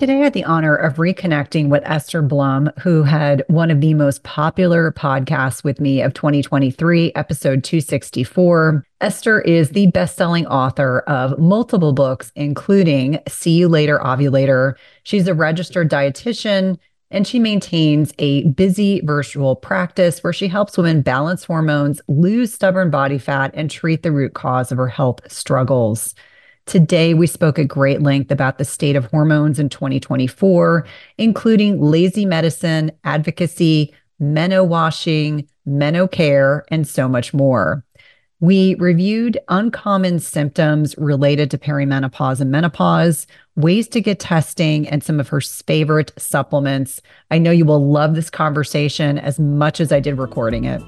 Today I had the honor of reconnecting with Esther Blum, who had one of the most popular podcasts with me of 2023, episode 264. Esther is the best-selling author of multiple books, including See You Later, Ovulator. She's a registered dietitian, and she maintains a busy virtual practice where she helps women balance hormones, lose stubborn body fat, and treat the root cause of her health struggles. Today, we spoke at great length about the state of hormones in 2024, including lazy medicine, advocacy, meno-washing, meno-care, and so much more. We reviewed uncommon symptoms related to perimenopause and menopause, ways to get testing, and some of her favorite supplements. I know you will love this conversation as much as I did recording it.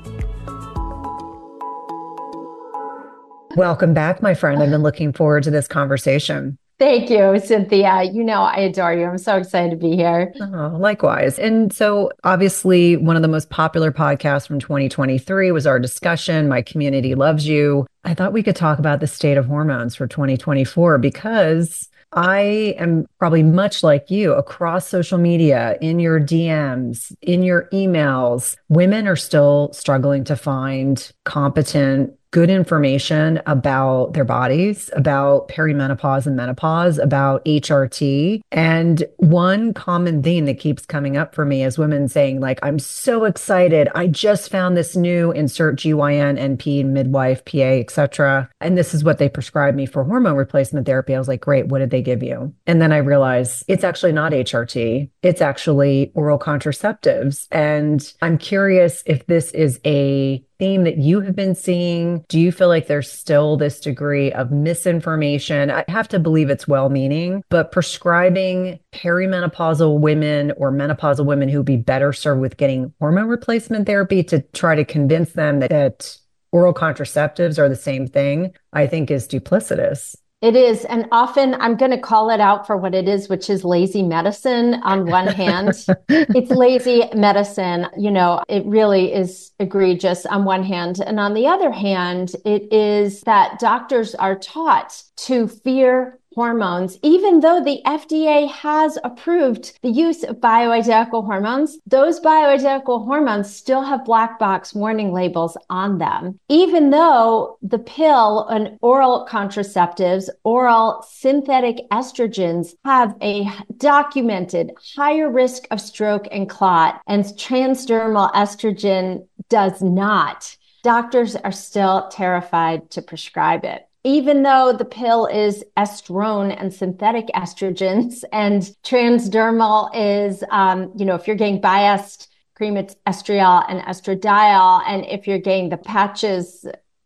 Welcome back, my friend. I've been looking forward to this conversation. Thank you, Cynthia. You know, I adore you. I'm so excited to be here. Oh, likewise. And so obviously one of the most popular podcasts from 2023 was our discussion, My Community Loves You. I thought we could talk about the state of hormones for 2024 because I am probably much like you across social media, in your DMs, in your emails. Women are still struggling to find competent, good information about their bodies, about perimenopause and menopause, about HRT. And one common theme that keeps coming up for me is women saying, like, I'm so excited. I just found this new insert GYN, NP, midwife, PA, etc. And this is what they prescribed me for hormone replacement therapy. I was like, great, what did they give you? And then I realized it's actually not HRT. It's actually oral contraceptives. And I'm curious if this is a theme that you have been seeing. Do you feel like there's still this degree of misinformation? I have to believe it's well-meaning, but prescribing perimenopausal women or menopausal women who would be better served with getting hormone replacement therapy to try to convince them that oral contraceptives are the same thing, I think is duplicitous. It is. And often I'm going to call it out for what it is, which is lazy medicine. On one hand, it's lazy medicine. You know, it really is egregious on one hand. And on the other hand, it is that doctors are taught to fear hormones, even though the FDA has approved the use of bioidentical hormones. Those bioidentical hormones still have black box warning labels on them, even though the pill and oral contraceptives, oral synthetic estrogens have a documented higher risk of stroke and clot, and transdermal estrogen does not. Doctors are still terrified to prescribe it. Even though the pill is estrone and synthetic estrogens, and transdermal is, if you're getting Biest cream, it's estriol and estradiol. And if you're getting the patches,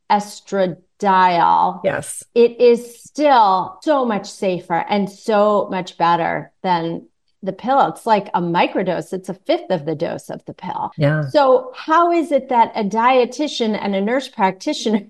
estradiol. Yes. It is still so much safer and so much better than the pill. It's like a microdose. It's a fifth of the dose of the pill. Yeah. So how is it that a dietitian and a nurse practitioner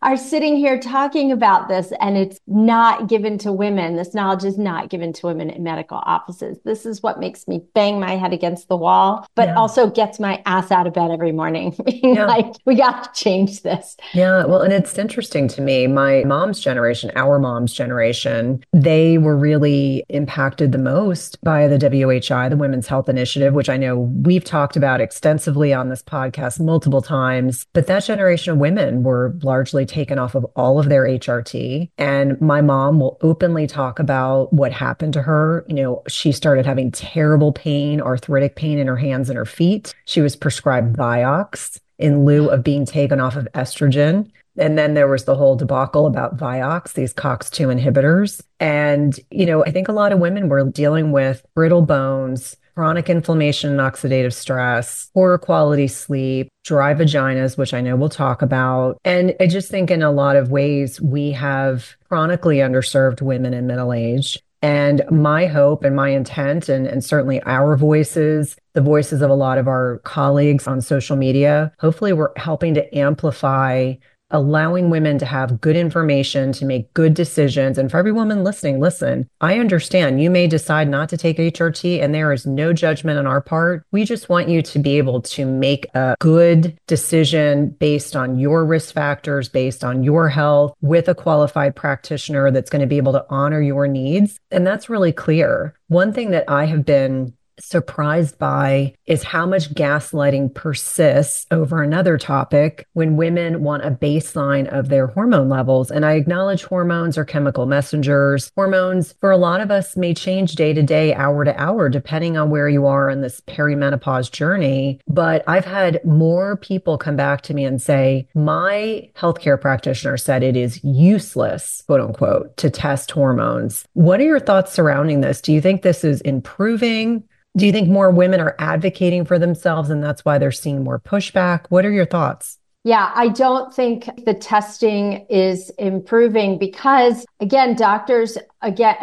are sitting here talking about this and it's not given to women? This knowledge is not given to women in medical offices. This is what makes me bang my head against the wall, but also gets my ass out of bed every morning. Like, we got to change this. Yeah. Well, and it's interesting to me, my mom's generation, our mom's generation, they were really impacted the most by the WHI, the Women's Health Initiative, which I know we've talked about extensively on this podcast multiple times, but that generation of women were largely taken off of all of their HRT. And my mom will openly talk about what happened to her. You know, she started having terrible pain, arthritic pain in her hands and her feet. She was prescribed Vioxx in lieu of being taken off of estrogen. And then there was the whole debacle about Vioxx, these COX-2 inhibitors. And, you know, I think a lot of women were dealing with brittle bones, chronic inflammation and oxidative stress, poor quality sleep, dry vaginas, which I know we'll talk about. And I just think in a lot of ways, we have chronically underserved women in middle age. And my hope and my intent, and certainly our voices, the voices of a lot of our colleagues on social media, hopefully we're helping to amplify, allowing women to have good information, to make good decisions. And for every woman listening, listen, I understand you may decide not to take HRT, and there is no judgment on our part. We just want you to be able to make a good decision based on your risk factors, based on your health, with a qualified practitioner that's going to be able to honor your needs. And that's really clear. One thing that I have been surprised by is how much gaslighting persists over another topic when women want a baseline of their hormone levels. And I acknowledge hormones are chemical messengers. Hormones, for a lot of us, may change day to day, hour to hour, depending on where you are in this perimenopause journey. But I've had more people come back to me and say, my healthcare practitioner said it is useless, quote unquote, to test hormones. What are your thoughts surrounding this? Do you think this is improving? Do you think more women are advocating for themselves and that's why they're seeing more pushback? What are your thoughts? Yeah, I don't think the testing is improving because, again, doctors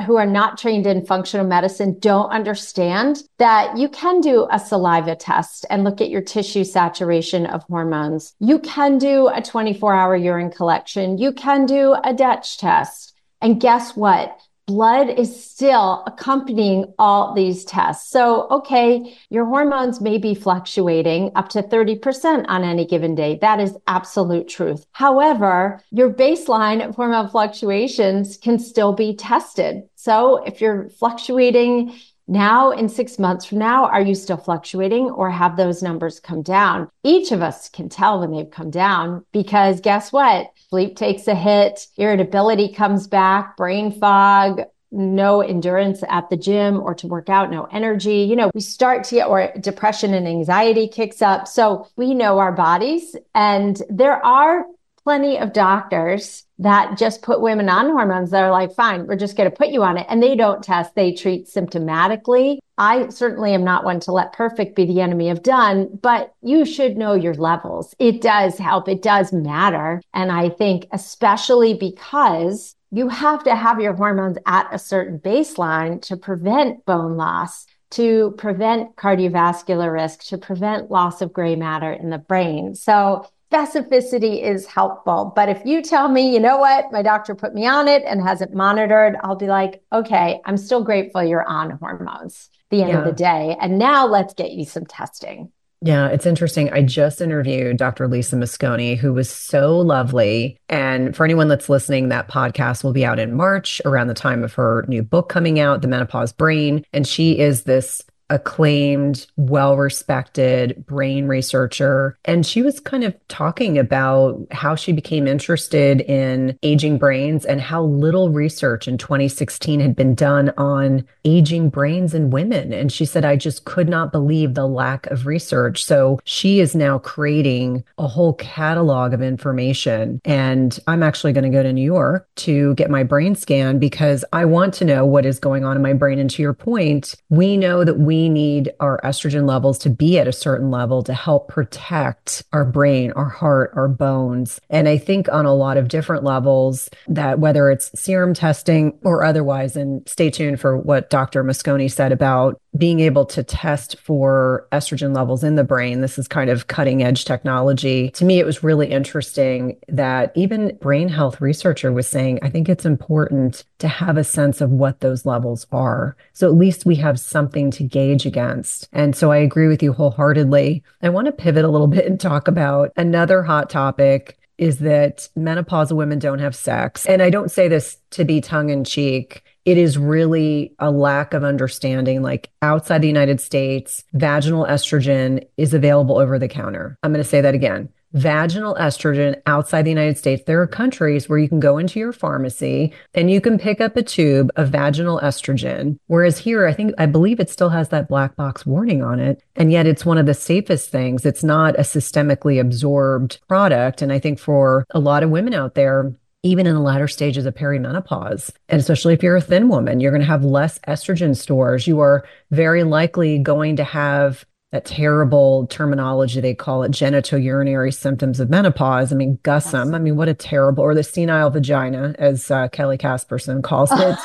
who are not trained in functional medicine don't understand that you can do a saliva test and look at your tissue saturation of hormones. You can do a 24-hour urine collection. You can do a Dutch test. And guess what? Blood is still accompanying all these tests. So, okay, your hormones may be fluctuating up to 30% on any given day. That is absolute truth. However, your baseline of hormone fluctuations can still be tested. So if you're fluctuating now, in 6 months from now, are you still fluctuating or have those numbers come down? Each of us can tell when they've come down because guess what? Sleep takes a hit, irritability comes back, brain fog, no endurance at the gym or to work out, no energy. You know, we start to get, or depression and anxiety kicks up. So we know our bodies, and there are plenty of doctors that just put women on hormones that are like, fine, we're just going to put you on it. And they don't test, they treat symptomatically. I certainly am not one to let perfect be the enemy of done, but you should know your levels. It does help. It does matter. And I think especially because you have to have your hormones at a certain baseline to prevent bone loss, to prevent cardiovascular risk, to prevent loss of gray matter in the brain. So specificity is helpful, but if you tell me, you know what, my doctor put me on it and hasn't monitored, I'll be like, okay, I'm still grateful you're on hormones at the end of the day. And now let's get you some testing. Yeah, it's interesting. I just interviewed Dr. Lisa Mosconi, who was so lovely. And for anyone that's listening, that podcast will be out in March around the time of her new book coming out, The Menopause Brain. And she is this acclaimed, well-respected brain researcher. And she was kind of talking about how she became interested in aging brains and how little research in 2016 had been done on aging brains in women. And she said, I just could not believe the lack of research. So she is now creating a whole catalog of information. And I'm actually going to go to New York to get my brain scan because I want to know what is going on in my brain. And to your point, we know that we need our estrogen levels to be at a certain level to help protect our brain, our heart, our bones. And I think on a lot of different levels that whether it's serum testing or otherwise, and stay tuned for what Dr. Mosconi said about being able to test for estrogen levels in the brain. This is kind of cutting edge technology. To me, it was really interesting that even brain health researcher was saying, I think it's important to have a sense of what those levels are. So at least we have something to gauge against. And so I agree with you wholeheartedly. I want to pivot a little bit and talk about another hot topic is that menopausal women don't have sex. And I don't say this to be tongue in cheek. It is really a lack of understanding. Like outside the United States, vaginal estrogen is available over the counter. I'm going to say that again. Vaginal estrogen outside the United States, there are countries where you can go into your pharmacy and you can pick up a tube of vaginal estrogen. Whereas here, I believe it still has that black box warning on it. And yet it's one of the safest things. It's not a systemically absorbed product. And I think for a lot of women out there, even in the latter stages of perimenopause, and especially if you're a thin woman, you're going to have less estrogen stores. You are very likely going to have that terrible terminology, they call it genitourinary symptoms of menopause. I mean, gussum, what a terrible, or the senile vagina, as Kelly Casperson calls it.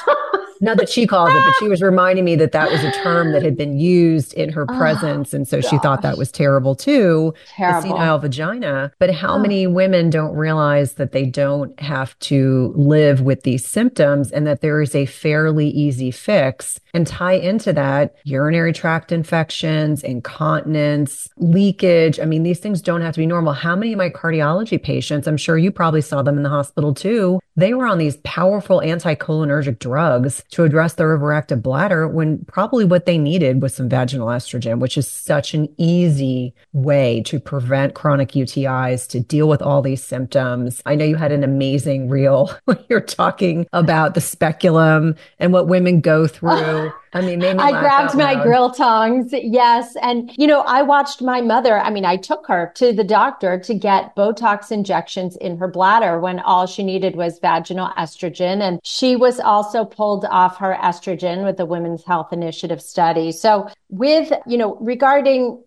Not that she calls it, but she was reminding me that that was a term that had been used in her presence. And so she thought that was terrible too. Terrible. The senile vagina. But how many women don't realize that they don't have to live with these symptoms and that there is a fairly easy fix? And tie into that urinary tract infections, incontinence, leakage. I mean, these things don't have to be normal. How many of my cardiology patients, I'm sure you probably saw them in the hospital too, they were on these powerful anticholinergic drugs to address their overactive bladder when probably what they needed was some vaginal estrogen, which is such an easy way to prevent chronic UTIs, to deal with all these symptoms. I know you had an amazing reel when you're talking about the speculum and what women go through. I mean, maybe I grabbed my grill tongs. Yes. And, you know, I watched my mother. I mean, I took her to the doctor to get Botox injections in her bladder when all she needed was vaginal estrogen. And she was also pulled off her estrogen with the Women's Health Initiative study. So with, you know, regarding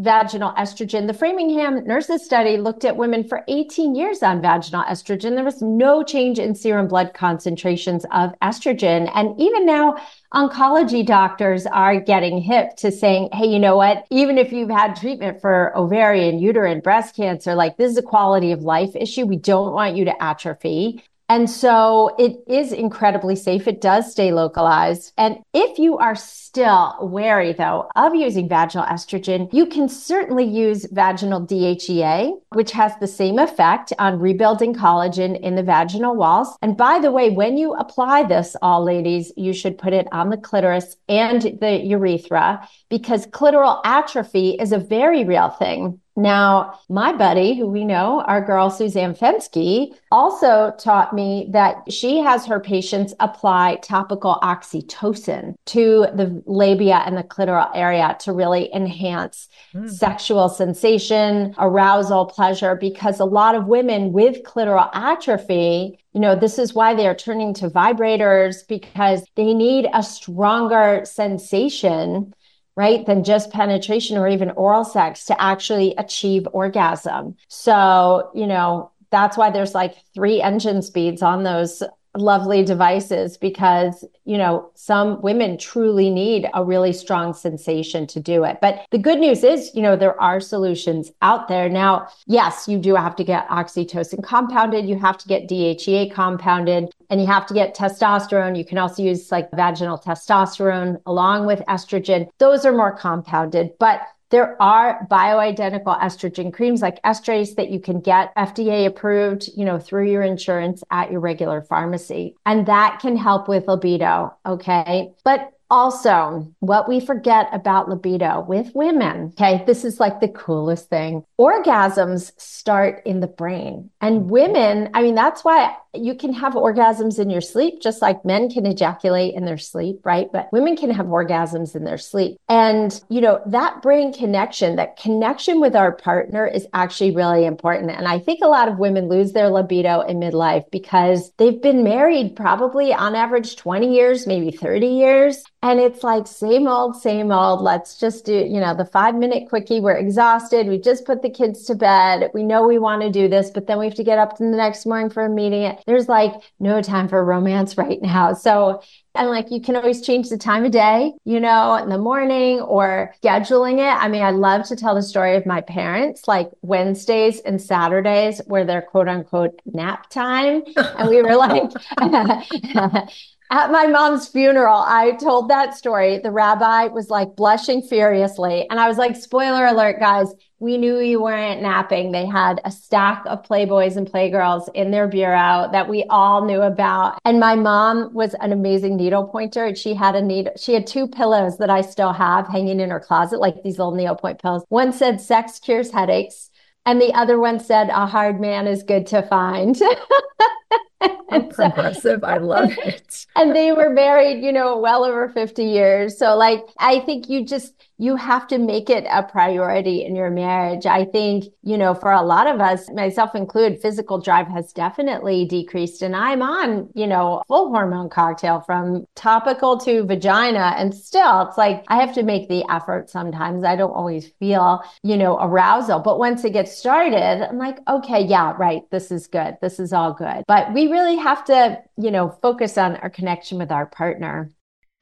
vaginal estrogen, the Framingham Nurses Study looked at women for 18 years on vaginal estrogen. There was no change in serum blood concentrations of estrogen. And even now, oncology doctors are getting hip to saying, hey, you know what? Even if you've had treatment for ovarian, uterine, breast cancer, like this is a quality of life issue. We don't want you to atrophy. And so it is incredibly safe. It does stay localized. And if you are still wary, though, of using vaginal estrogen, you can certainly use vaginal DHEA, which has the same effect on rebuilding collagen in the vaginal walls. And by the way, when you apply this, all ladies, you should put it on the clitoris and the urethra, because clitoral atrophy is a very real thing. Now, my buddy, who we know, our girl, Suzanne Fenske, also taught me that she has her patients apply topical oxytocin to the labia and the clitoral area to really enhance sexual sensation, arousal, pleasure, because a lot of women with clitoral atrophy, you know, this is why they are turning to vibrators, because they need a stronger sensation, right, than just penetration or even oral sex to actually achieve orgasm. So, you know, that's why there's like 3 engine speeds on those lovely devices, because, you know, some women truly need a really strong sensation to do it. But the good news is, you know, there are solutions out there. Now, yes, you do have to get oxytocin compounded. You have to get DHEA compounded, and you have to get testosterone. You can also use like vaginal testosterone along with estrogen. Those are more compounded, but there are bioidentical estrogen creams like Estrace that you can get FDA approved, you know, through your insurance at your regular pharmacy. And that can help with libido, okay? But also, what we forget about libido with women, okay, this is like the coolest thing. Orgasms start in the brain. And women, I mean, that's why you can have orgasms in your sleep, just like men can ejaculate in their sleep, right? But women can have orgasms in their sleep. And, you know, that brain connection, that connection with our partner is actually really important. And I think a lot of women lose their libido in midlife because they've been married probably on average 20 years, maybe 30 years. And it's like, same old, let's just do, you know, the 5-minute quickie. We're exhausted. We just put the kids to bed. We know we want to do this, but then we have to get up the next morning for a meeting. There's like no time for romance right now. So, and like, you can always change the time of day, you know, in the morning or scheduling it. I mean, I love to tell the story of my parents, like Wednesdays and Saturdays were their quote unquote nap time. And we were like, at my mom's funeral, I told that story. The rabbi was like blushing furiously. And I was like, spoiler alert, guys, we knew you weren't napping. They had a stack of Playboys and Playgirls in their bureau that we all knew about. And my mom was an amazing needle pointer. And she had a needle. She had 2 pillows that I still have hanging in her closet, like these little needle point pillows. One said sex cures headaches. And the other one said, a hard man is good to find. And so, progressive. I love it. And they were married, you know, well over 50 years. So like, I think you have to make it a priority in your marriage. I think, you know, for a lot of us, myself included, physical drive has definitely decreased. And I'm on, you know, full hormone cocktail from topical to vagina. And still, it's like, I have to make the effort sometimes. I don't always feel, you know, arousal. But once it gets started, I'm like, okay, yeah, right. This is good. This is all good. But we really have to, you know, focus on our connection with our partner.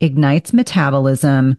ignites metabolism,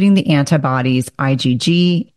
the antibodies IgG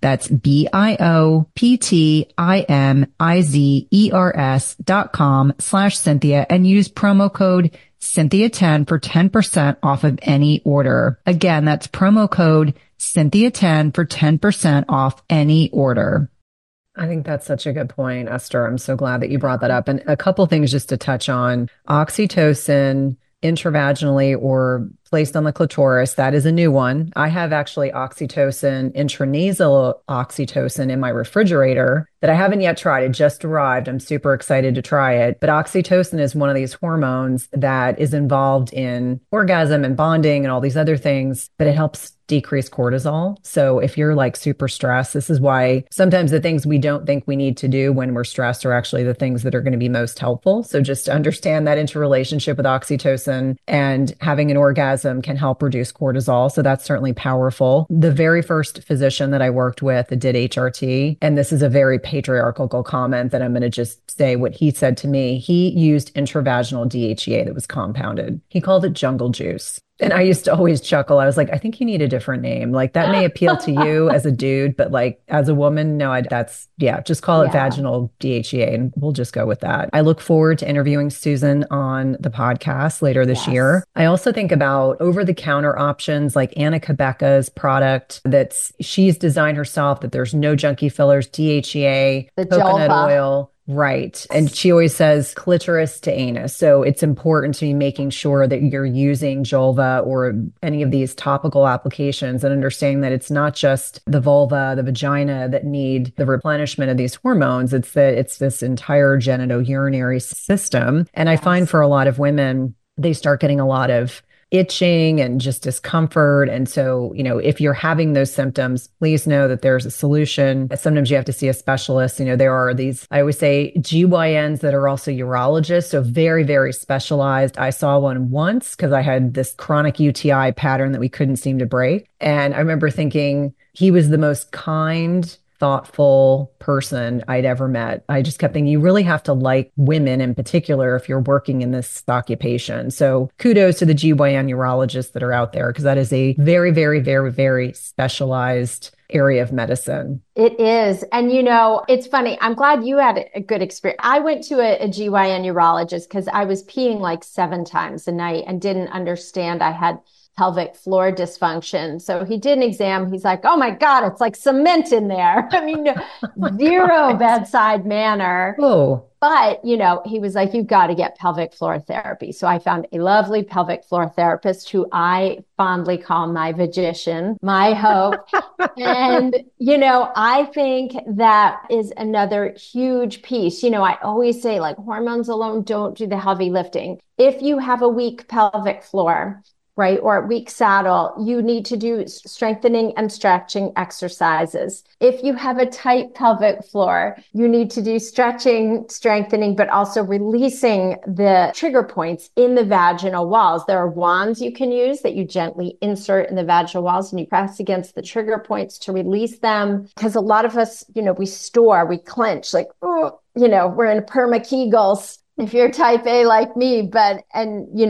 That's BIOPTIMIZERS.com/Cynthia and use promo code Cynthia10 for 10% off of any order. Again, that's promo code Cynthia10 for 10% off any order. I think that's such a good point, Esther. I'm so glad that you brought that up. And a couple things just to touch on. Oxytocin intravaginally or placed on the clitoris, that is a new one. I have actually oxytocin, intranasal oxytocin in my refrigerator that I haven't yet tried. It just arrived. I'm super excited to try it. But oxytocin is one of these hormones that is involved in orgasm and bonding and all these other things, but it helps decrease cortisol. So if you're like super stressed, this is why sometimes the things we don't think we need to do when we're stressed are actually the things that are going to be most helpful. So just understand that interrelationship with oxytocin, and having an orgasm can help reduce cortisol. So that's certainly powerful. The very first physician that I worked with that did HRT, and this is a very patriarchal comment that I'm going to just say what he said to me, he used intravaginal DHEA that was compounded. He called it jungle juice. And I used to always chuckle. I was like, I think you need a different name. Like that may appeal to you as a dude, but like as a woman, no, just call it vaginal DHEA and we'll just go with that. I look forward to interviewing Susan on the podcast later this year. I also think about over-the-counter options like Anna Kabecka's product she's designed herself, that there's no junky fillers, DHEA, the coconut oil. Right. And she always says clitoris to anus. So it's important to be making sure that you're using Jolva or any of these topical applications and understanding that it's not just the vulva, the vagina that need the replenishment of these hormones. It's that it's this entire genitourinary system. And I find for a lot of women, they start getting a lot of itching and just discomfort. And so, if you're having those symptoms, please know that there's a solution. Sometimes you have to see a specialist. There are these, I always say, GYNs that are also urologists. So very, very specialized. I saw one once because I had this chronic UTI pattern that we couldn't seem to break. And I remember thinking he was the most kind, thoughtful person I'd ever met. I just kept thinking, you really have to like women in particular if you're working in this occupation. So kudos to the GYN urologists that are out there, because that is a very, very, very, very specialized area of medicine. It is. And it's funny. I'm glad you had a good experience. I went to a GYN urologist because I was peeing like 7 times a night and didn't understand I had pelvic floor dysfunction. So he did an exam. He's like, oh my God, it's like cement in there. I mean, zero bedside manner. Oh. But, he was like, you've got to get pelvic floor therapy. So I found a lovely pelvic floor therapist who I fondly call my magician, my hope. And, I think that is another huge piece. I always say like hormones alone don't do the heavy lifting. If you have a weak pelvic floor, right? Or weak saddle, you need to do strengthening and stretching exercises. If you have a tight pelvic floor, you need to do stretching, strengthening, but also releasing the trigger points in the vaginal walls. There are wands you can use that you gently insert in the vaginal walls and you press against the trigger points to release them. Because a lot of us, we store, we clench like, we're in perma-Kegels. If you're type A like me, you're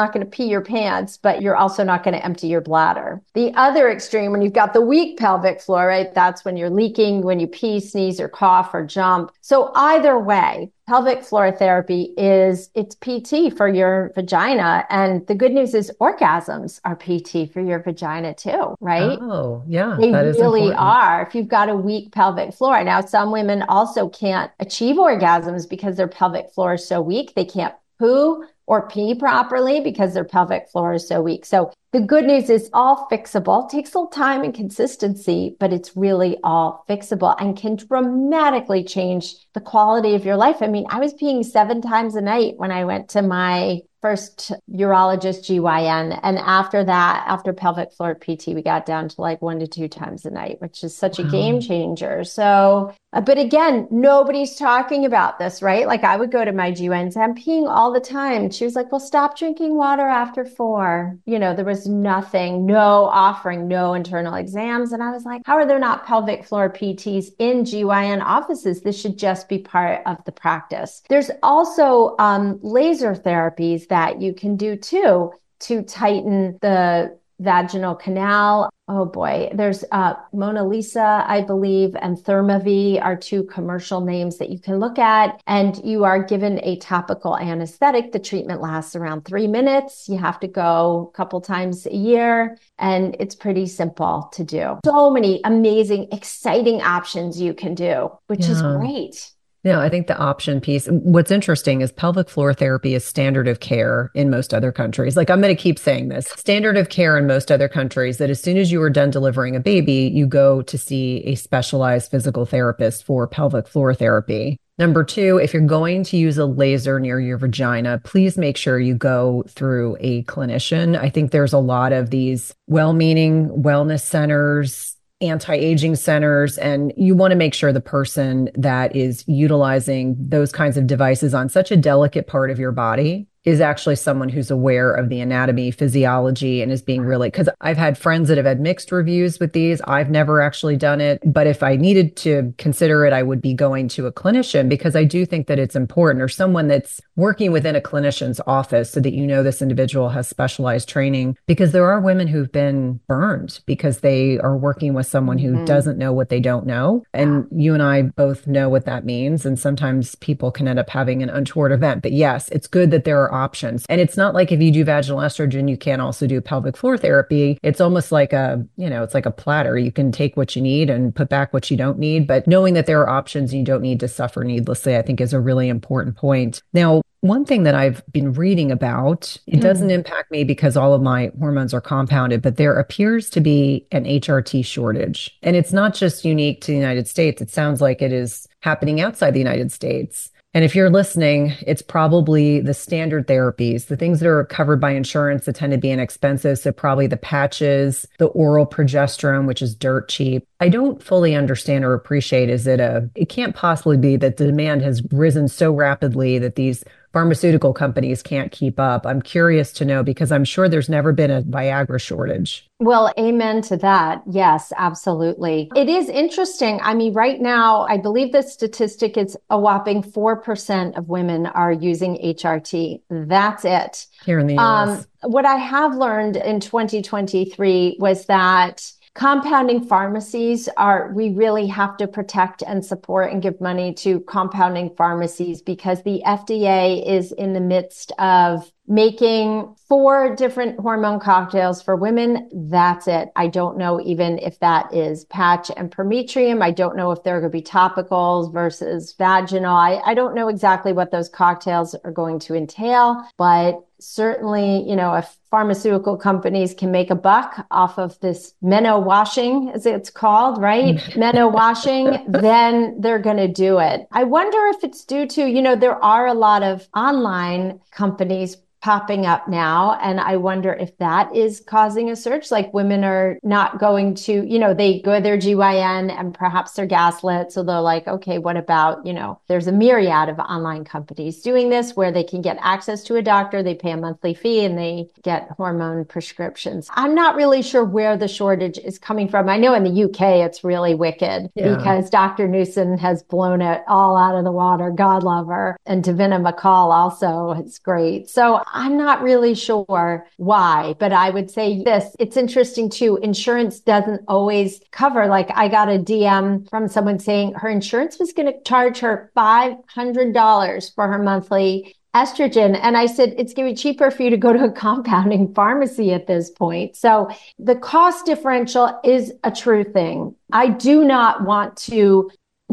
not going to pee your pants, but you're also not going to empty your bladder. The other extreme, when you've got the weak pelvic floor, right? That's when you're leaking, when you pee, sneeze, or cough, or jump. So either way, pelvic floor therapy it's PT for your vagina. And the good news is orgasms are PT for your vagina too, right? Oh, yeah. They really are if you've got a weak pelvic floor. Now, some women also can't achieve orgasms because their pelvic floor is so weak. They can't poo or pee properly because their pelvic floor is so weak. So the good news is all fixable. It takes a little time and consistency, but it's really all fixable and can dramatically change the quality of your life. I mean, I was peeing 7 times a night when I went to my first urologist GYN. And after that, after pelvic floor PT, we got down to like 1 to 2 times a night, which is such a game changer. So, but again, nobody's talking about this, right? Like I would go to my GYN and say, I'm peeing all the time. She was like, well, stop drinking water after 4. There was nothing, no offering, no internal exams. And I was like, how are there not pelvic floor PTs in GYN offices? This should just be part of the practice. There's also laser therapies that you can do too, to tighten the vaginal canal. Oh boy, there's Mona Lisa, I believe, and Thermavi are 2 commercial names that you can look at. And you are given a topical anesthetic. The treatment lasts around 3 minutes. You have to go a couple times a year, and it's pretty simple to do. So many amazing, exciting options you can do, which is great. No, I think the option piece, what's interesting is pelvic floor therapy is standard of care in most other countries. Like I'm going to keep saying this, standard of care in most other countries, that as soon as you are done delivering a baby, you go to see a specialized physical therapist for pelvic floor therapy. Number 2, if you're going to use a laser near your vagina, please make sure you go through a clinician. I think there's a lot of these well-meaning wellness centers, anti-aging centers, and you want to make sure the person that is utilizing those kinds of devices on such a delicate part of your body is actually someone who's aware of the anatomy, physiology, and is being really, because I've had friends that have had mixed reviews with these. I've never actually done it. But if I needed to consider it, I would be going to a clinician, because I do think that it's important, or someone that's working within a clinician's office, so that you know this individual has specialized training, because there are women who've been burned because they are working with someone who doesn't know what they don't know. And you and I both know what that means. And sometimes people can end up having an untoward event. But yes, it's good that there are options. And it's not like if you do vaginal estrogen, you can also do pelvic floor therapy. It's almost like a, you know, it's like a platter. You can take what you need and put back what you don't need. But knowing that there are options and you don't need to suffer needlessly, I think is a really important point. Now, one thing that I've been reading about, it doesn't impact me because all of my hormones are compounded, but there appears to be an HRT shortage. And it's not just unique to the United States. It sounds like it is happening outside the United States. And if you're listening, it's probably the standard therapies, the things that are covered by insurance that tend to be inexpensive. So probably the patches, the oral progesterone, which is dirt cheap. I don't fully understand or appreciate, it can't possibly be that the demand has risen so rapidly that these pharmaceutical companies can't keep up. I'm curious to know, because I'm sure there's never been a Viagra shortage. Well, amen to that. Yes, absolutely. It is interesting. I mean, right now, I believe the statistic is a whopping 4% of women are using HRT. That's it. Here in the US. What I have learned in 2023 was that compounding pharmacies we really have to protect and support and give money to compounding pharmacies, because the FDA is in the midst of making 4 different hormone cocktails for women. That's it. I don't know even if that is patch and Prometrium. I don't know if they're going to be topicals versus vaginal. I don't know exactly what those cocktails are going to entail, but certainly, you know, if pharmaceutical companies can make a buck off of this meno washing, as it's called, right? Meno washing, then they're going to do it. I wonder if it's due to, you know, there are a lot of online companies popping up now. And I wonder if that is causing a surge, like women are not going to, you know, they go to their GYN and perhaps they're gaslit. So they're like, okay, what about, you know, there's a myriad of online companies doing this where they can get access to a doctor, they pay a monthly fee and they get hormone prescriptions. I'm not really sure where the shortage is coming from. I know in the UK, it's really wicked because Dr. Newsom has blown it all out of the water. God love her. And Davina McCall also, it's great. So I'm not really sure why, but I would say this. It's interesting too. Insurance doesn't always cover. Like I got a DM from someone saying her insurance was going to charge her $500 for her monthly estrogen. And I said, it's going to be cheaper for you to go to a compounding pharmacy at this point. So the cost differential is a true thing. I do not want to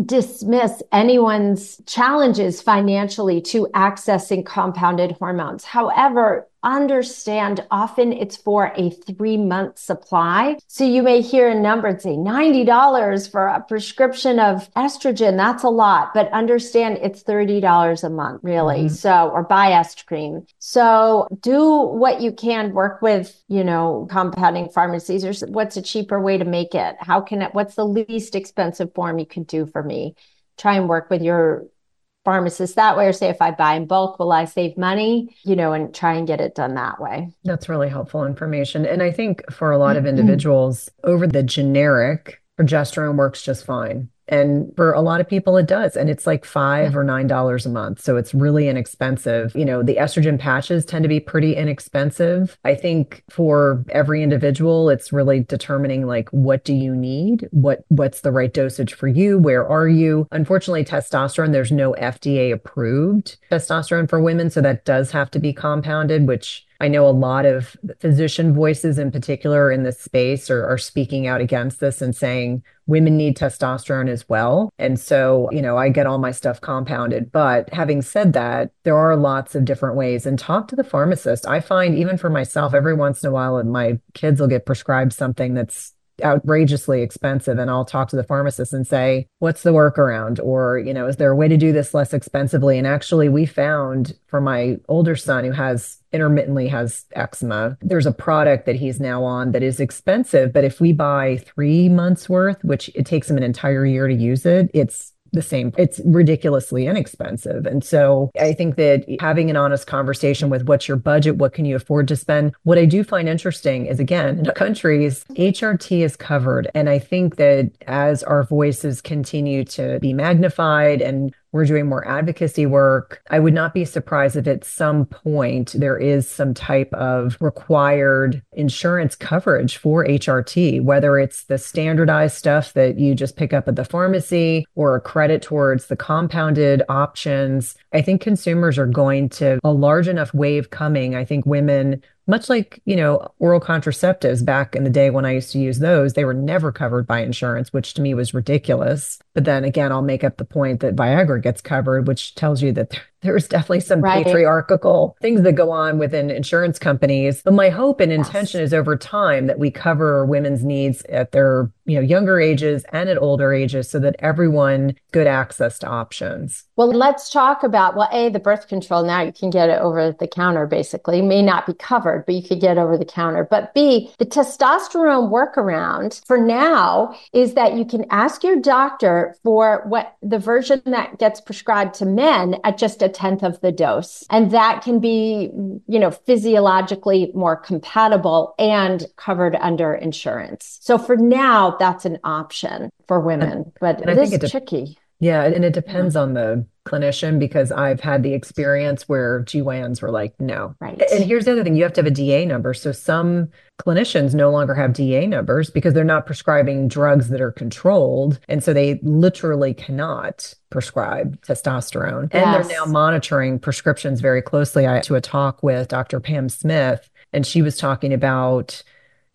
dismiss anyone's challenges financially to accessing compounded hormones. However, understand often it's for a 3-month supply. So you may hear a number and say $90 for a prescription of estrogen. That's a lot, but understand it's $30 a month, really. So, or Biote cream. So do what you can, work with, you know, compounding pharmacies, or what's a cheaper way to make it? What's the least expensive form you can do for me? Try and work with your pharmacists that way, or say, if I buy in bulk, will I save money, you know, and try and get it done that way. That's really helpful information. And I think for a lot of individuals over the generic, progesterone works just fine. And for a lot of people, it does. And it's like $5 or $9 a month. So it's really inexpensive. You know, the estrogen patches tend to be pretty inexpensive. I think for every individual, it's really determining like, what do you need? What's the right dosage for you? Where are you? Unfortunately, testosterone, there's no FDA approved testosterone for women. So that does have to be compounded, which I know a lot of physician voices in particular in this space are speaking out against this and saying women need testosterone as well. And so, you know, I get all my stuff compounded. But having said that, there are lots of different ways, and talk to the pharmacist. I find even for myself, every once in a while, and my kids will get prescribed something that's outrageously expensive, and I'll talk to the pharmacist and say, what's the workaround? Or, you know, is there a way to do this less expensively? And actually, we found for my older son, who intermittently has eczema, there's a product that he's now on that is expensive, but if we buy 3 months worth, which it takes him an entire year to use it, it's the same. It's ridiculously inexpensive. And so I think that having an honest conversation with what's your budget, what can you afford to spend? What I do find interesting is, again, in countries, HRT is covered. And I think that as our voices continue to be magnified and we're doing more advocacy work, I would not be surprised if at some point there is some type of required insurance coverage for HRT, whether it's the standardized stuff that you just pick up at the pharmacy or a credit towards the compounded options. I think consumers are going to a large enough wave coming. I think women, much like, you know, oral contraceptives back in the day when I used to use those, they were never covered by insurance, which to me was ridiculous. But then again, I'll make up the point that Viagra gets covered, which tells you that there's definitely some patriarchal things that go on within insurance companies. But my hope and intention is over time that we cover women's needs at their, you know, younger ages and at older ages so that everyone good access to options. Well, let's talk about, well, A, the birth control. Now you can get it over the counter, basically. It may not be covered, but you could get over the counter. But B, the testosterone workaround for now is that you can ask your doctor for what the version that gets prescribed to men at just a 10th of the dose. And that can be, you know, physiologically more compatible and covered under insurance. So for now, that's an option for women, but it is tricky. Yeah. And it depends on the clinician, because I've had the experience where GYNs were like, no. Right. And here's the other thing, you have to have a DA number. So some clinicians no longer have DA numbers because they're not prescribing drugs that are controlled. And so they literally cannot prescribe testosterone. Yes. And they're now monitoring prescriptions very closely. I went to a talk with Dr. Pam Smith, and she was talking about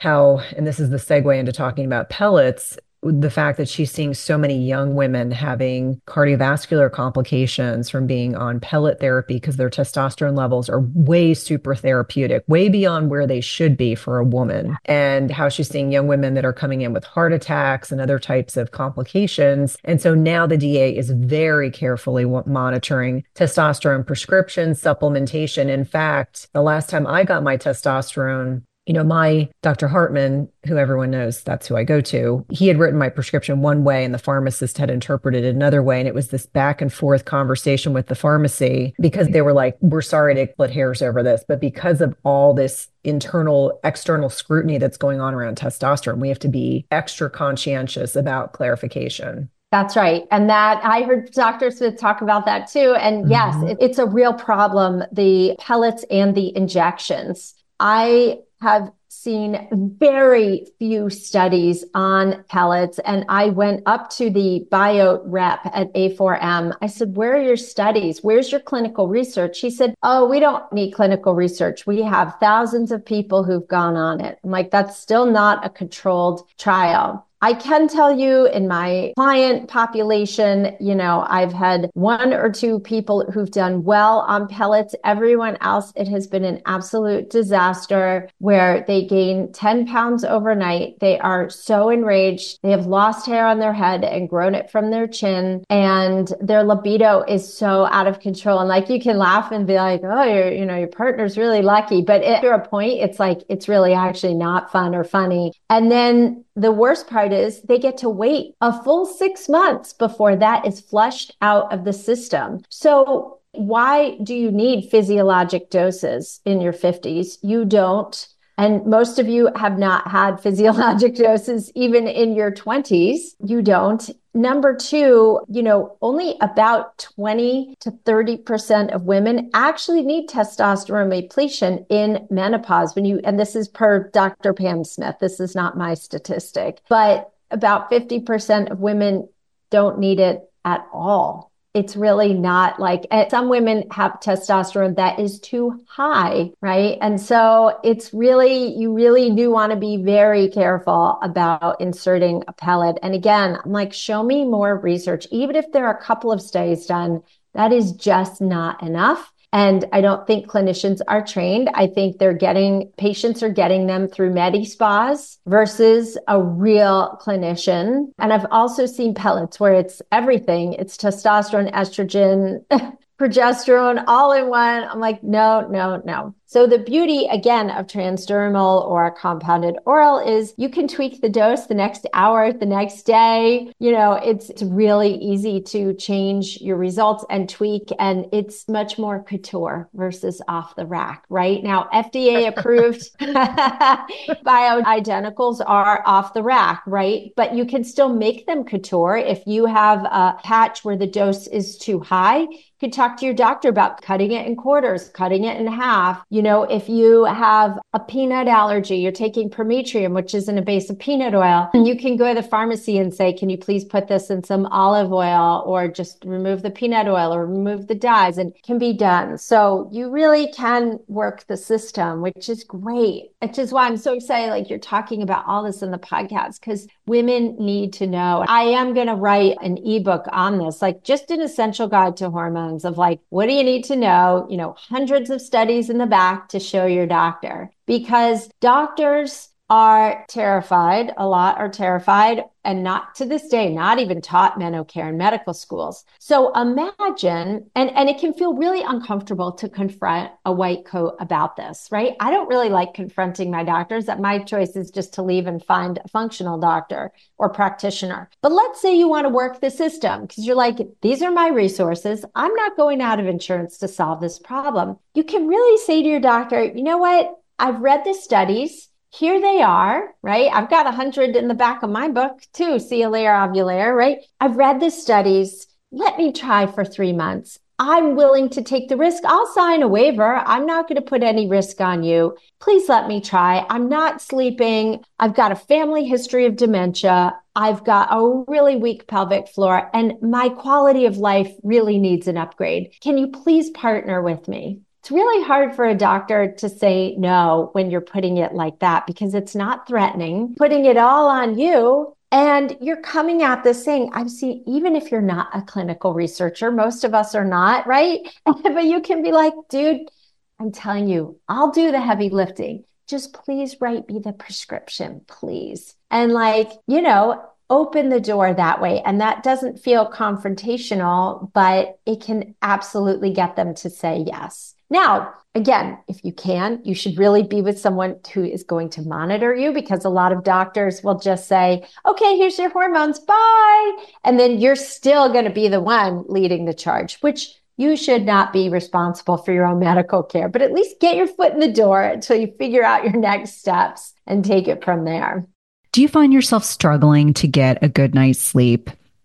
how, and this is the segue into talking about pellets, the fact that she's seeing so many young women having cardiovascular complications from being on pellet therapy because their testosterone levels are way super therapeutic, way beyond where they should be for a woman, and how she's seeing young women that are coming in with heart attacks and other types of complications. And so now the DA is very carefully monitoring testosterone prescriptions, supplementation. In fact, the last time I got my testosterone, you know, my Dr. Hartman, who everyone knows, that's who I go to, he had written my prescription one way and the pharmacist had interpreted it another way. And it was this back and forth conversation with the pharmacy because they were like, we're sorry to split hairs over this, but because of all this internal, external scrutiny that's going on around testosterone, we have to be extra conscientious about clarification. That's right. And that I heard Dr. Smith talk about that too. And yes, it's a real problem, the pellets and the injections. I have seen very few studies on pellets. And I went up to the Biote rep at A4M. I said, where are your studies? Where's your clinical research? He said, oh, we don't need clinical research. We have thousands of people who've gone on it. I'm like, that's still not a controlled trial. I can tell you in my client population, you know, I've had one or two people who've done well on pellets. Everyone else, it has been an absolute disaster where they gain 10 pounds overnight. They are so enraged. They have lost hair on their head and grown it from their chin. And their libido is so out of control. And like, you can laugh and be like, oh, you know, your partner's really lucky. But after a point, it's like, it's really actually not fun or funny. And then the worst part is they get to wait a full 6 months before that is flushed out of the system. So why do you need physiologic doses in your 50s? You don't. And most of you have not had physiologic doses even in your 20s. You don't. Number two, you know, only about 20 to 30% of women actually need testosterone repletion in menopause. And this is per Dr. Pam Smith. This is not my statistic, but about 50% of women don't need it at all. It's really not like, some women have testosterone that is too high, right? And so it's really, you really do want to be very careful about inserting a pellet. And again, I'm like, show me more research. Even if there are a couple of studies done, that is just not enough. And I don't think clinicians are trained. I think patients are getting them through medi-spas versus a real clinician. And I've also seen pellets where it's everything. It's testosterone, estrogen, progesterone, all in one. I'm like, no. So the beauty, again, of transdermal or compounded oral is you can tweak the dose the next hour, the next day. You know, it's really easy to change your results and tweak, and it's much more couture versus off the rack, right? Now, FDA-approved bioidenticals are off the rack, right? But you can still make them couture. If you have a patch where the dose is too high, you could talk to your doctor about cutting it in quarters, cutting it in half. You know, if you have a peanut allergy, you're taking Prometrium, which is in a base of peanut oil, and you can go to the pharmacy and say, can you please put this in some olive oil, or just remove the peanut oil, or remove the dyes, and it can be done. So you really can work the system, which is great, which is why I'm so excited. Like, you're talking about all this in the podcast, because women need to know. I am going to write an ebook on this, like just an essential guide to hormones of like, what do you need to know? You know, hundreds of studies in the back to show your doctor, because doctors are terrified. A lot are terrified, and not to this day, not even taught menocare in medical schools. So imagine, and it can feel really uncomfortable to confront a white coat about this, right? I don't really like confronting my doctors. That my choice is just to leave and find a functional doctor or practitioner. But let's say you want to work the system because you're like, these are my resources. I'm not going out of insurance to solve this problem. You can really say to your doctor, you know what? I've read the studies. Here they are, right? I've got 100 in the back of my book too, See You Later, Ovulator, right? I've read the studies. Let me try for 3 months. I'm willing to take the risk. I'll sign a waiver. I'm not going to put any risk on you. Please let me try. I'm not sleeping. I've got a family history of dementia. I've got a really weak pelvic floor, and my quality of life really needs an upgrade. Can you please partner with me? It's really hard for a doctor to say no when you're putting it like that, because it's not threatening, putting it all on you. And you're coming at this saying, I've seen, even if you're not a clinical researcher, most of us are not, right? But you can be like, dude, I'm telling you, I'll do the heavy lifting. Just please write me the prescription, please. And like, you know, open the door that way. And that doesn't feel confrontational, but it can absolutely get them to say yes. Now, again, if you can, you should really be with someone who is going to monitor you, because a lot of doctors will just say, okay, here's your hormones, bye. And then you're still going to be the one leading the charge, which you should not be responsible for your own medical care, but at least get your foot in the door until you figure out your next steps and take it from there. Do you find yourself struggling to get a good night's sleep?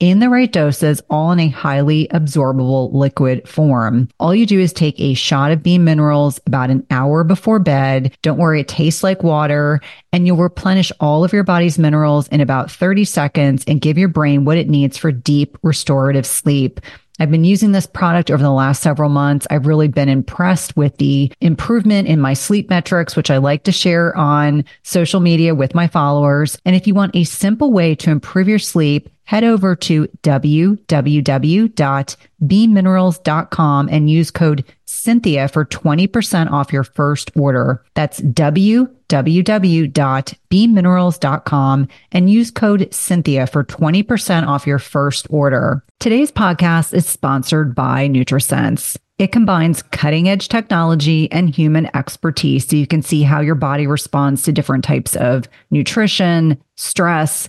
in the right doses, all in a highly absorbable liquid form. All you do is take a shot of BEAM Minerals about an hour before bed. Don't worry, it tastes like water, and you'll replenish all of your body's minerals in about 30 seconds and give your brain what it needs for deep, restorative sleep. I've been using this product over the last several months. I've really been impressed with the improvement in my sleep metrics, which I like to share on social media with my followers. And if you want a simple way to improve your sleep head over to www.beamminerals.com and use code Cynthia for 20% off your first order. That's www.beamminerals.com and use code Cynthia for 20% off your first order. Today's podcast is sponsored by NutriSense. It combines cutting-edge technology and human expertise so you can see how your body responds to different types of nutrition, stress,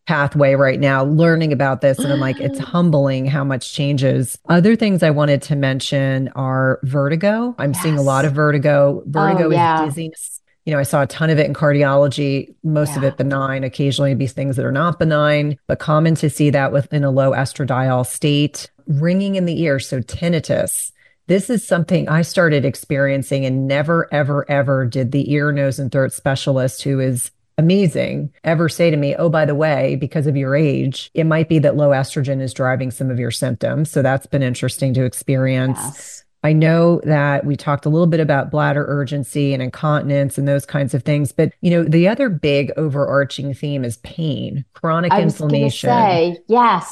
pathway right now, learning about this. And I'm like, it's humbling how much changes. Other things I wanted to mention are vertigo. I'm seeing a lot of vertigo. Vertigo is dizziness. You know, I saw a ton of it in cardiology, most of it benign, occasionally these things that are not benign, but common to see that within a low estradiol state. Ringing in the ear, so tinnitus. This is something I started experiencing, and never, ever, ever did the ear, nose, and throat specialist, who is amazing, ever say to me, oh, by the way, because of your age, it might be that low estrogen is driving some of your symptoms. So that's been interesting to experience. Yes. I know that we talked a little bit about bladder urgency and incontinence and those kinds of things. But, you know, the other big overarching theme is pain, chronic inflammation. Pain.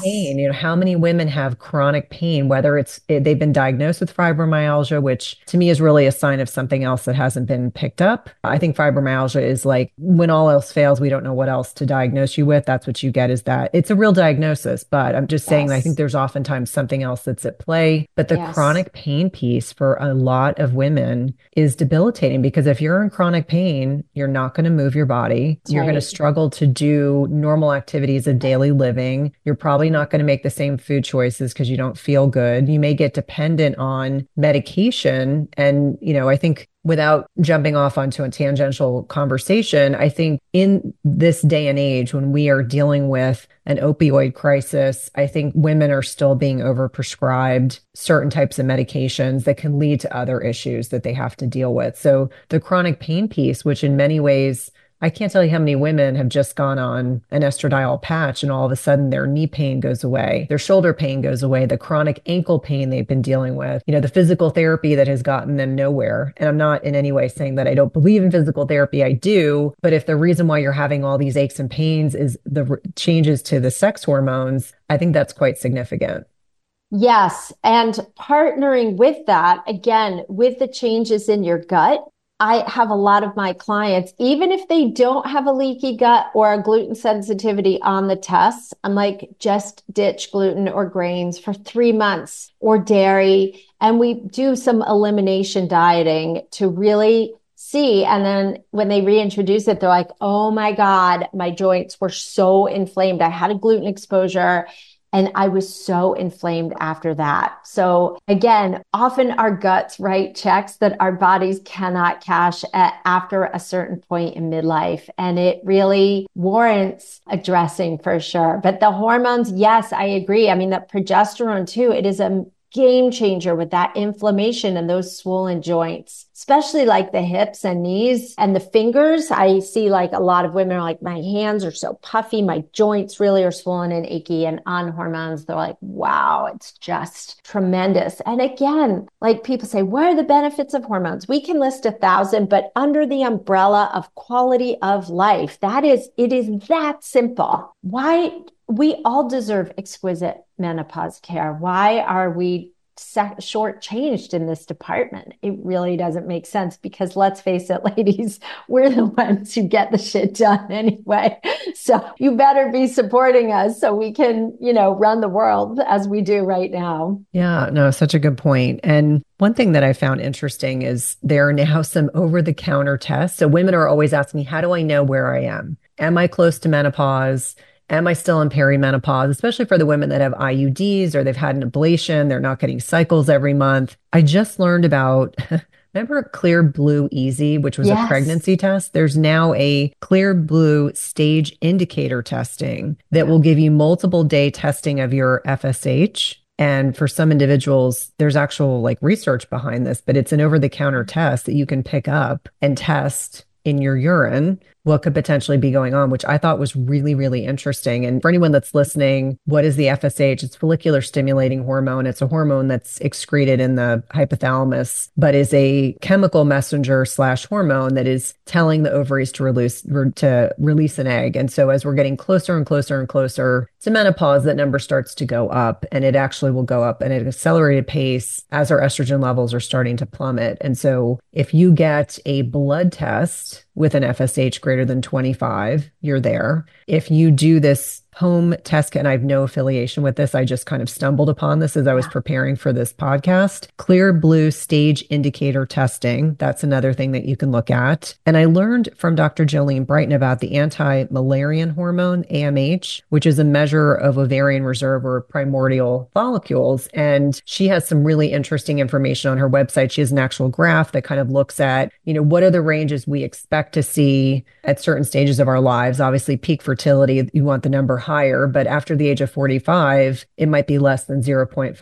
You know, how many women have chronic pain, whether it's they've been diagnosed with fibromyalgia, which to me is really a sign of something else that hasn't been picked up. I think fibromyalgia is like, when all else fails, we don't know what else to diagnose you with. That's what you get, is that it's a real diagnosis. But I'm just saying, that I think there's oftentimes something else that's at play. But the chronic pain piece for a lot of women is debilitating, because if you're in chronic pain, you're not going to move your body. You're going to struggle to do normal activities of daily living. You're probably not going to make the same food choices because you don't feel good. You may get dependent on medication. And, you know, I think without jumping off onto a tangential conversation, I think in this day and age when we are dealing with an opioid crisis, I think women are still being overprescribed certain types of medications that can lead to other issues that they have to deal with. So the chronic pain piece, which in many ways, I can't tell you how many women have just gone on an estradiol patch and all of a sudden their knee pain goes away, their shoulder pain goes away, the chronic ankle pain they've been dealing with, you know, the physical therapy that has gotten them nowhere. And I'm not in any way saying that I don't believe in physical therapy. I do. But if the reason why you're having all these aches and pains is the changes to the sex hormones, I think that's quite significant. Yes. And partnering with that, again, with the changes in your gut, I have a lot of my clients, even if they don't have a leaky gut or a gluten sensitivity on the tests, I'm like, just ditch gluten or grains for 3 months or dairy. And we do some elimination dieting to really see. And then when they reintroduce it, they're like, oh my God, my joints were so inflamed. I had a gluten exposure. And I was so inflamed after that. So again, often our guts write checks that our bodies cannot cash at after a certain point in midlife. And it really warrants addressing for sure. But the hormones, yes, I agree. I mean, that progesterone too, it is a game changer with that inflammation and those swollen joints, especially like the hips and knees and the fingers. I see like a lot of women are like, my hands are so puffy. My joints really are swollen and achy, and on hormones, they're like, wow, it's just tremendous. And again, like people say, what are the benefits of hormones? We can list 1,000, but under the umbrella of quality of life, it is that simple. Why? We all deserve exquisite menopause care. Why are we shortchanged in this department? It really doesn't make sense because let's face it, ladies, we're the ones who get the shit done anyway. So you better be supporting us so we can, you know, run the world as we do right now. Yeah, no, such a good point. And one thing that I found interesting is there are now some over-the-counter tests. So women are always asking me, how do I know where I am? Am I close to menopause? Am I still in perimenopause, especially for the women that have IUDs or they've had an ablation, they're not getting cycles every month? I just learned about, remember Clear Blue Easy, which was a pregnancy test? There's now a Clear Blue stage indicator testing that will give you multiple day testing of your FSH. And for some individuals, there's actual like research behind this, but it's an over-the-counter test that you can pick up and test in your urine what could potentially be going on, which I thought was really, really interesting. And for anyone that's listening, what is the FSH? It's follicular stimulating hormone. It's a hormone that's excreted in the hypothalamus, but is a chemical messenger / hormone that is telling the ovaries to release an egg. And so as we're getting closer and closer and closer to menopause, that number starts to go up, and it actually will go up at an accelerated pace as our estrogen levels are starting to plummet. And so if you get a blood test with an FSH greater than 25, you're there. If you do this home test, and I have no affiliation with this, I just kind of stumbled upon this as I was preparing for this podcast, Clear Blue stage indicator testing. That's another thing that you can look at. And I learned from Dr. Jolene Brighton about the anti-malarian hormone, AMH, which is a measure of ovarian reserve or primordial follicles. And she has some really interesting information on her website. She has an actual graph that kind of looks at, you know, what are the ranges we expect to see at certain stages of our lives. Obviously, peak fertility, you want the number higher, but after the age of 45, it might be less than 0.5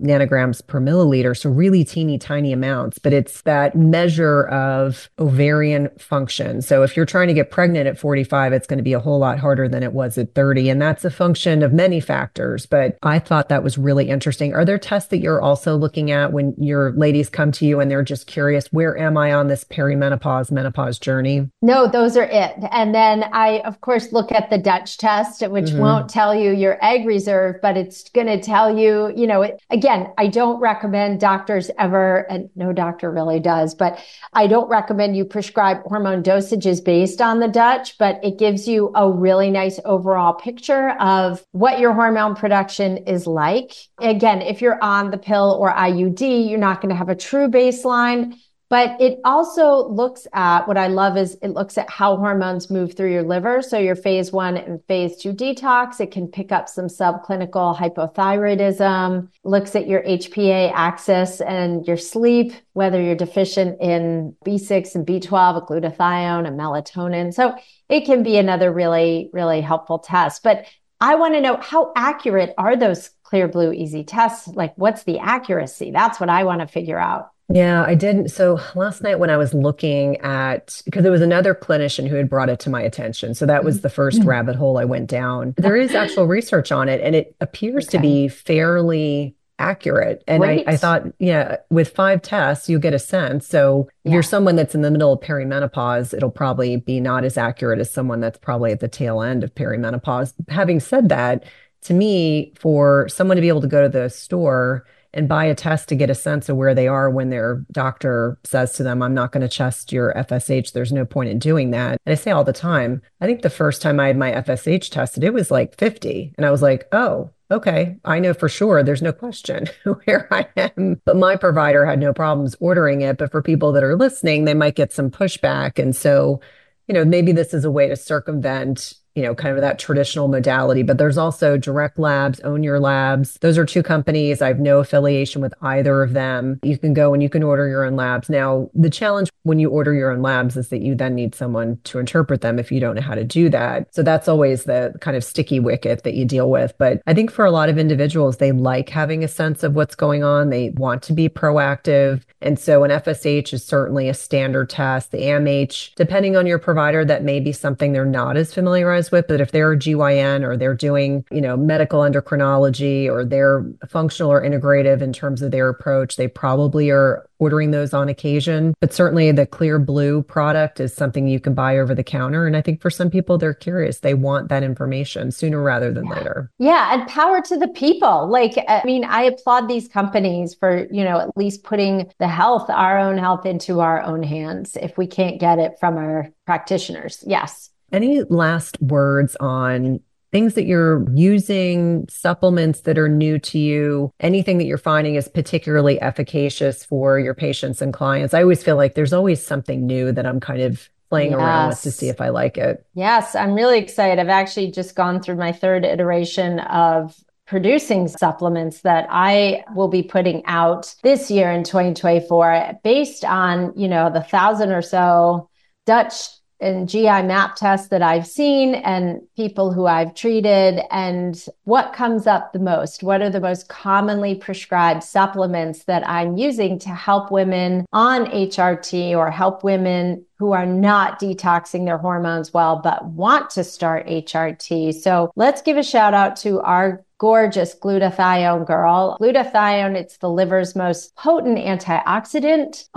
nanograms per milliliter. So really teeny tiny amounts, but it's that measure of ovarian function. So if you're trying to get pregnant at 45, it's going to be a whole lot harder than it was at 30. And that's a function of many factors, but I thought that was really interesting. Are there tests that you're also looking at when your ladies come to you and they're just curious, where am I on this perimenopause, menopause journey? No, those are it. And then I, of course, look at the Dutch test, which won't tell you your egg reserve, but it's going to tell you, you know, again, I don't recommend doctors ever, and no doctor really does, but I don't recommend you prescribe hormone dosages based on the Dutch, but it gives you a really nice overall picture of what your hormone production is like. Again, if you're on the pill or IUD, you're not going to have a true baseline. But it also looks at, what I love is it looks at how hormones move through your liver. So your phase 1 and phase 2 detox, it can pick up some subclinical hypothyroidism, looks at your HPA axis and your sleep, whether you're deficient in B6 and B12, a glutathione and melatonin. So it can be another really, really helpful test. But I want to know, how accurate are those Clear Blue Easy tests? Like, what's the accuracy? That's what I want to figure out. Yeah, I didn't. So last night when I was looking at, because there was another clinician who had brought it to my attention. So that was the first rabbit hole I went down. There is actual research on it, and it appears to be fairly accurate. And I thought, yeah, with 5 tests, you'll get a sense. So if you're someone that's in the middle of perimenopause, it'll probably be not as accurate as someone that's probably at the tail end of perimenopause. Having said that, to me, for someone to be able to go to the store and buy a test to get a sense of where they are when their doctor says to them, I'm not going to test your FSH, there's no point in doing that. And I say all the time, I think the first time I had my FSH tested, it was like 50. And I was like, oh, okay, I know for sure, there's no question where I am. But my provider had no problems ordering it. But for people that are listening, they might get some pushback. And so, you know, maybe this is a way to circumvent, you know, kind of that traditional modality. But there's also Direct Labs, Own Your Labs. Those are 2 companies. I have no affiliation with either of them. You can go and you can order your own labs. Now, the challenge when you order your own labs is that you then need someone to interpret them if you don't know how to do that. So that's always the kind of sticky wicket that you deal with. But I think for a lot of individuals, they like having a sense of what's going on. They want to be proactive. And so an FSH is certainly a standard test. The AMH, depending on your provider, that may be something they're not as familiarized with, but if they're a GYN or they're doing, you know, medical endocrinology, or they're functional or integrative in terms of their approach, they probably are ordering those on occasion. But certainly the Clear Blue product is something you can buy over the counter. And I think for some people, they're curious. They want that information sooner rather than later. Yeah. And power to the people. Like, I mean, I applaud these companies for, you know, at least putting the health, our own health, into our own hands if we can't get it from our practitioners. Yes. Any last words on things that you're using, supplements that are new to you, anything that you're finding is particularly efficacious for your patients and clients? I always feel like there's always something new that I'm kind of playing around with to see if I like it. Yes, I'm really excited. I've actually just gone through my 3rd iteration of producing supplements that I will be putting out this year in 2024 based on, you know, the 1,000 or so Dutch and GI map tests that I've seen and people who I've treated, and what comes up the most. What are the most commonly prescribed supplements that I'm using to help women on HRT, or help women who are not detoxing their hormones well but want to start HRT? So let's give a shout out to our gorgeous glutathione girl. Glutathione, it's the liver's most potent antioxidant.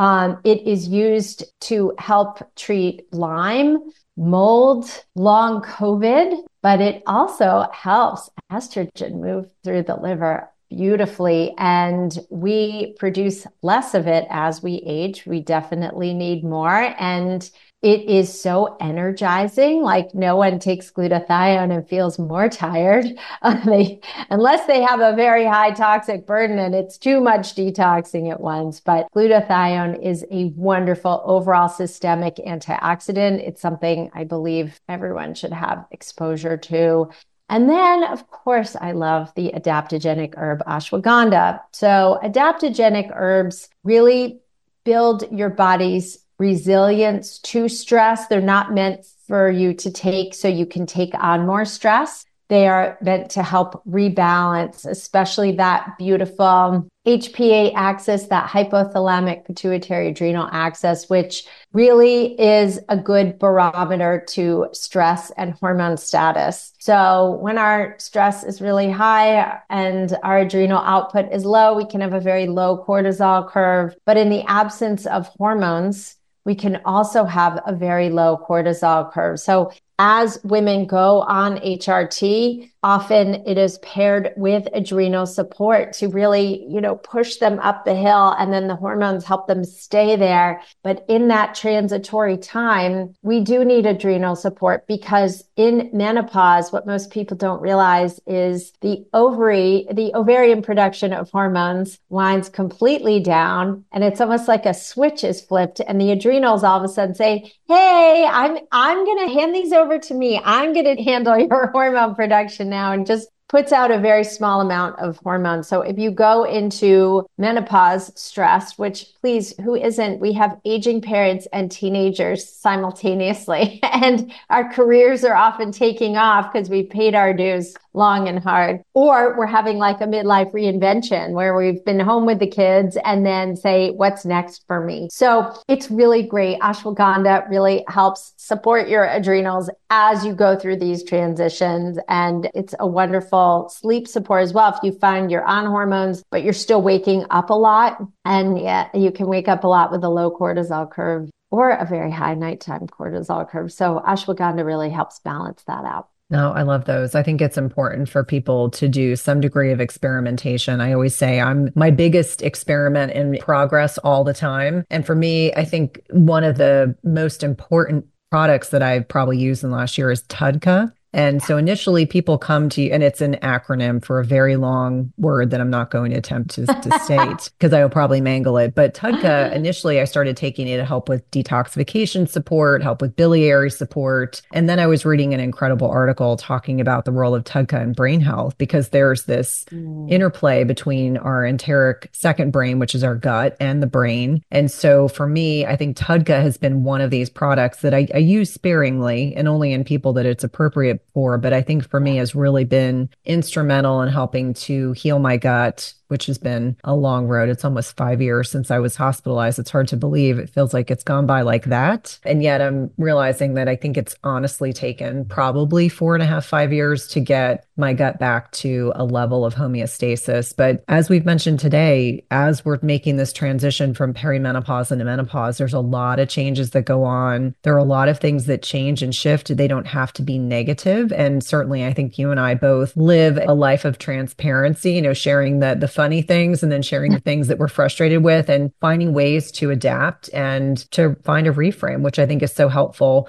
It is used to help treat Lyme, mold, long COVID, but it also helps estrogen move through the liver beautifully. And we produce less of it as we age. We definitely need more. And it is so energizing. Like, no one takes glutathione and feels more tired unless they have a very high toxic burden and it's too much detoxing at once. But glutathione is a wonderful overall systemic antioxidant. It's something I believe everyone should have exposure to. And then, of course, I love the adaptogenic herb ashwagandha. So adaptogenic herbs really build your body's resilience to stress. They're not meant for you to take so you can take on more stress. They are meant to help rebalance, especially that beautiful HPA axis, that hypothalamic pituitary adrenal axis, which really is a good barometer to stress and hormone status. So when our stress is really high and our adrenal output is low, we can have a very low cortisol curve. But in the absence of hormones, we can also have a very low cortisol curve. So As women go on HRT, often it is paired with adrenal support to really, you know, push them up the hill, and then the hormones help them stay there. But in that transitory time, we do need adrenal support, because in menopause, what most people don't realize is the ovarian production of hormones winds completely down, and it's almost like a switch is flipped, and the adrenals all of a sudden say, "Hey, I'm going to hand these over to me. I'm going to handle your hormone production now," and just puts out a very small amount of hormones. So if you go into menopause stressed, which, please, who isn't? We have aging parents and teenagers simultaneously, and our careers are often taking off because we paid our dues long and hard, or we're having like a midlife reinvention where we've been home with the kids and then say, what's next for me? So it's really great. Ashwagandha really helps support your adrenals as you go through these transitions. And it's a wonderful sleep support as well. If you find you're on hormones, but you're still waking up a lot, and yeah, you can wake up a lot with a low cortisol curve or a very high nighttime cortisol curve. So ashwagandha really helps balance that out. No, I love those. I think it's important for people to do some degree of experimentation. I always say I'm my biggest experiment in progress all the time. And for me, I think one of the most important products that I've probably used in the last year is TUDCA. And so initially people come to you, and it's an acronym for a very long word that I'm not going to attempt to state because I will probably mangle it. But TUDCA, initially I started taking it to help with detoxification support, help with biliary support. And then I was reading an incredible article talking about the role of TUDCA in brain health, because there's this interplay between our enteric second brain, which is our gut, and the brain. And so for me, I think TUDCA has been one of these products that I use sparingly and only in people that it's appropriate for, but I think for me has really been instrumental in helping to heal my gut, which has been a long road. It's almost 5 years since I was hospitalized. It's hard to believe. It feels like it's gone by like that. And yet I'm realizing that I think it's honestly taken probably 4.5, 5 years to get my gut back to a level of homeostasis. But as we've mentioned today, as we're making this transition from perimenopause into menopause, there's a lot of changes that go on. There are a lot of things that change and shift. They don't have to be negative. And certainly I think you and I both live a life of transparency, you know, sharing the funny things and then sharing the things that we're frustrated with and finding ways to adapt and to find a reframe, which I think is so helpful.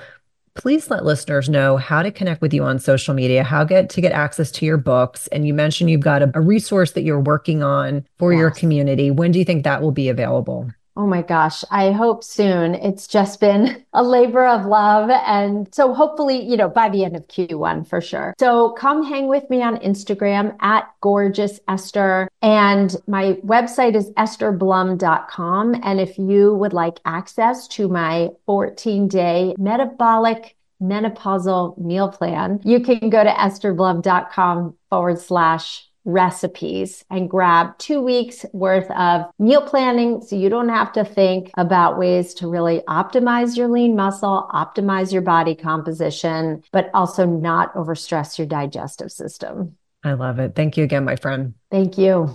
Please let listeners know how to connect with you on social media, how to get access to your books. And you mentioned you've got a resource that you're working on for your community. When do you think that will be available? Oh my gosh, I hope soon. It's just been a labor of love. And so hopefully, you know, by the end of Q1 for sure. So come hang with me on Instagram at Gorgeous Esther. And my website is estherblum.com. And if you would like access to my 14-day metabolic menopausal meal plan, you can go to estherblum.com/recipes and grab 2 weeks worth of meal planning, so you don't have to think about ways to really optimize your lean muscle, optimize your body composition, but also not overstress your digestive system. I love it. Thank you again, my friend. Thank you.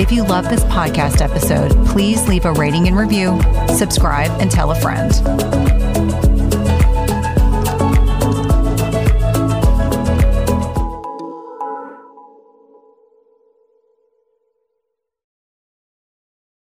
If you love this podcast episode, please leave a rating and review, subscribe, and tell a friend.